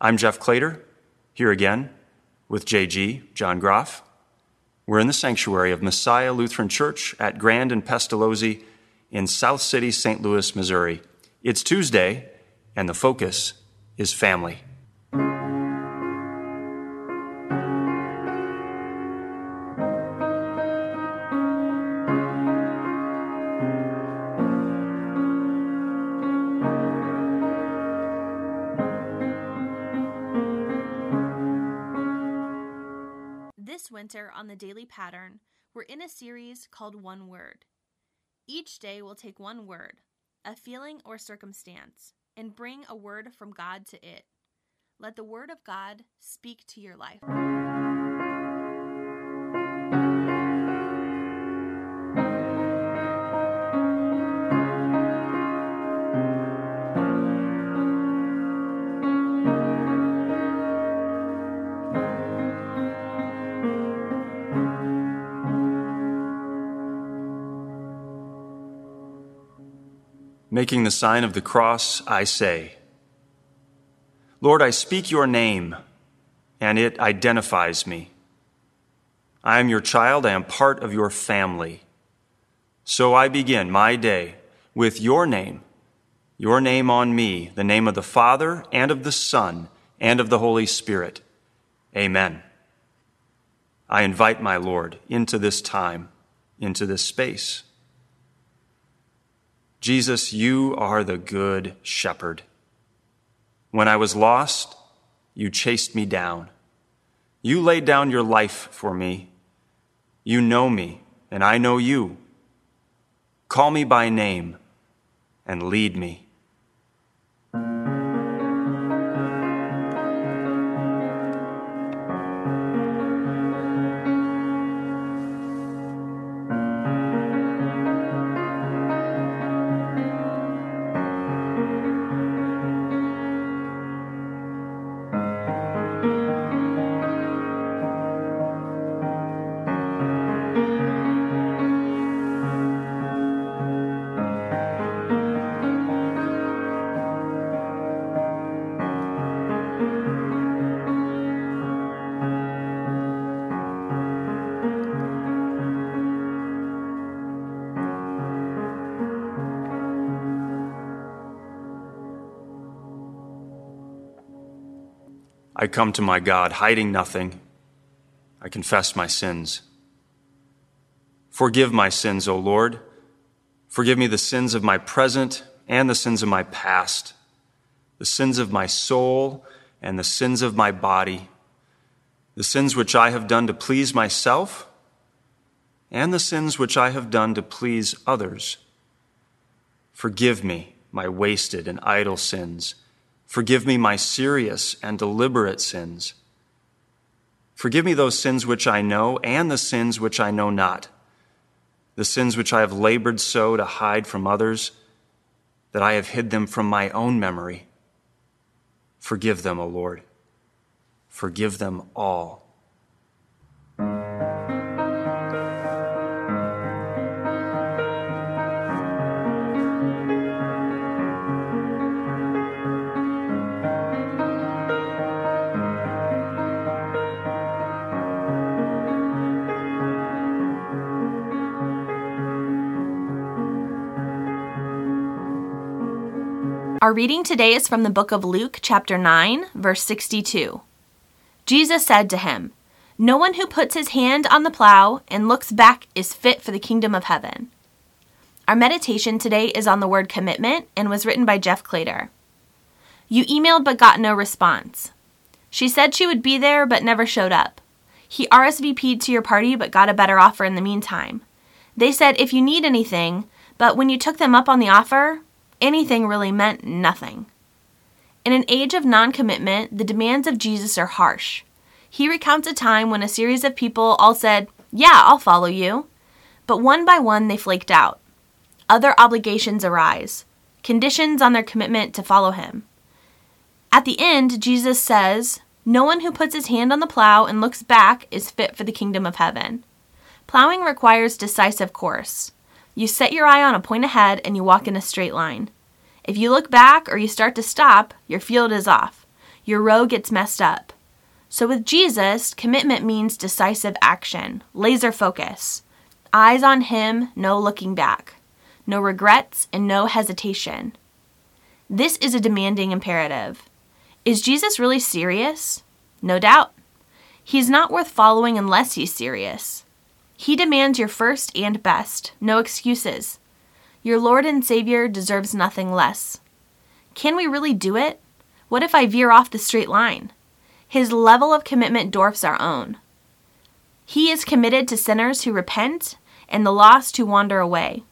I'm Jeff Claytor, here again with J.G., John Groff. We're in the sanctuary of Messiah Lutheran Church at Grand and Pestalozzi in South City, St. Louis, Missouri. It's Tuesday, and the focus is family. This winter on the Daily Pattern, we're in a series called One Word. Each day we'll take one word, a feeling or circumstance, and bring a word from God to it. Let the Word of God speak to your life. Making the sign of the cross, I say, Lord, I speak your name, and it identifies me. I am your child, I am part of your family. So I begin my day with your name on me, the name of the Father, and of the Son, and of the Holy Spirit. Amen. I invite my Lord into this time, into this space. Jesus, you are the good shepherd. When I was lost, you chased me down. You laid down your life for me. You know me, and I know you. Call me by name and lead me. I come to my God, hiding nothing. I confess my sins. Forgive my sins, O Lord. Forgive me the sins of my present and the sins of my past, the sins of my soul and the sins of my body, the sins which I have done to please myself and the sins which I have done to please others. Forgive me my wasted and idle sins. Forgive me my serious and deliberate sins. Forgive me those sins which I know and the sins which I know not, the sins which I have labored so to hide from others that I have hid them from my own memory. Forgive them, O Lord. Forgive them all. Our reading today is from the book of Luke, chapter 9, verse 62. Jesus said to him, "No one who puts his hand on the plow and looks back is fit for the kingdom of heaven." Our meditation today is on the word commitment and was written by Jeff Claytor. You emailed but got no response. She said she would be there but never showed up. He RSVP'd to your party but got a better offer in the meantime. They said if you need anything, but when you took them up on the offer, anything really meant nothing. In an age of non-commitment, the demands of Jesus are harsh. He recounts a time when a series of people all said, "Yeah, I'll follow you." But one by one, they flaked out. Other obligations arise, conditions on their commitment to follow him. At the end, Jesus says, "No one who puts his hand on the plow and looks back is fit for the kingdom of heaven." Plowing requires decisive course. You set your eye on a point ahead and you walk in a straight line. If you look back or you start to stop, your field is off. Your row gets messed up. So with Jesus, commitment means decisive action, laser focus, eyes on him, no looking back, no regrets, and no hesitation. This is a demanding imperative. Is Jesus really serious? No doubt. He's not worth following unless he's serious. He demands your first and best, no excuses. Your Lord and Savior deserves nothing less. Can we really do it? What if I veer off the straight line? His level of commitment dwarfs our own. He is committed to sinners who repent and the lost who wander away.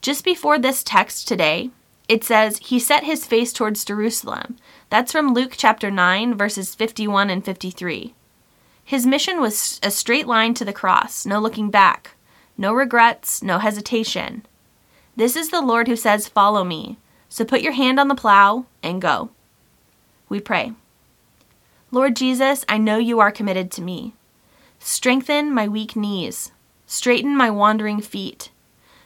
Just before this text today, it says, "He set his face towards Jerusalem." That's from Luke chapter 9, verses 51 and 53. His mission was a straight line to the cross, no looking back, no regrets, no hesitation. This is the Lord who says, "Follow me," so put your hand on the plow and go. We pray. Lord Jesus, I know you are committed to me. Strengthen my weak knees. Straighten my wandering feet.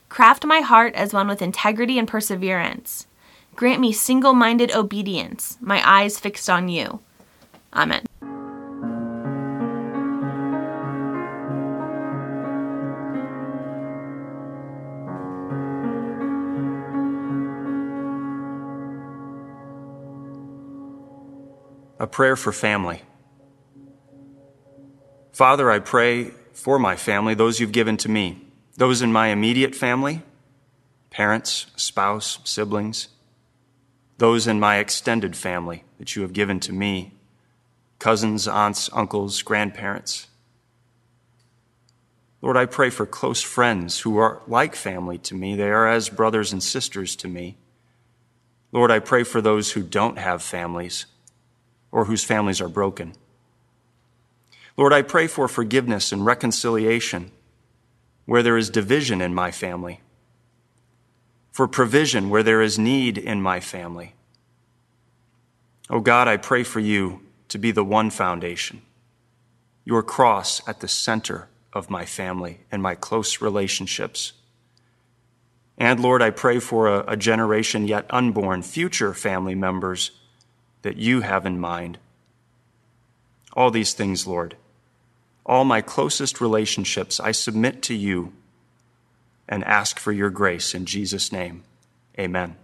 Craft my heart as one with integrity and perseverance. Grant me single-minded obedience, my eyes fixed on you. Amen. A prayer for family. Father, I pray for my family, those you've given to me, those in my immediate family, parents, spouse, siblings, those in my extended family that you have given to me, cousins, aunts, uncles, grandparents. Lord, I pray for close friends who are like family to me. They are as brothers and sisters to me. Lord, I pray for those who don't have families, or whose families are broken. Lord, I pray for forgiveness and reconciliation where there is division in my family, for provision where there is need in my family. Oh God, I pray for you to be the one foundation, your cross at the center of my family and my close relationships. And Lord, I pray for a generation yet unborn, future family members that you have in mind. All these things, Lord, all my closest relationships, I submit to you and ask for your grace in Jesus' name. Amen.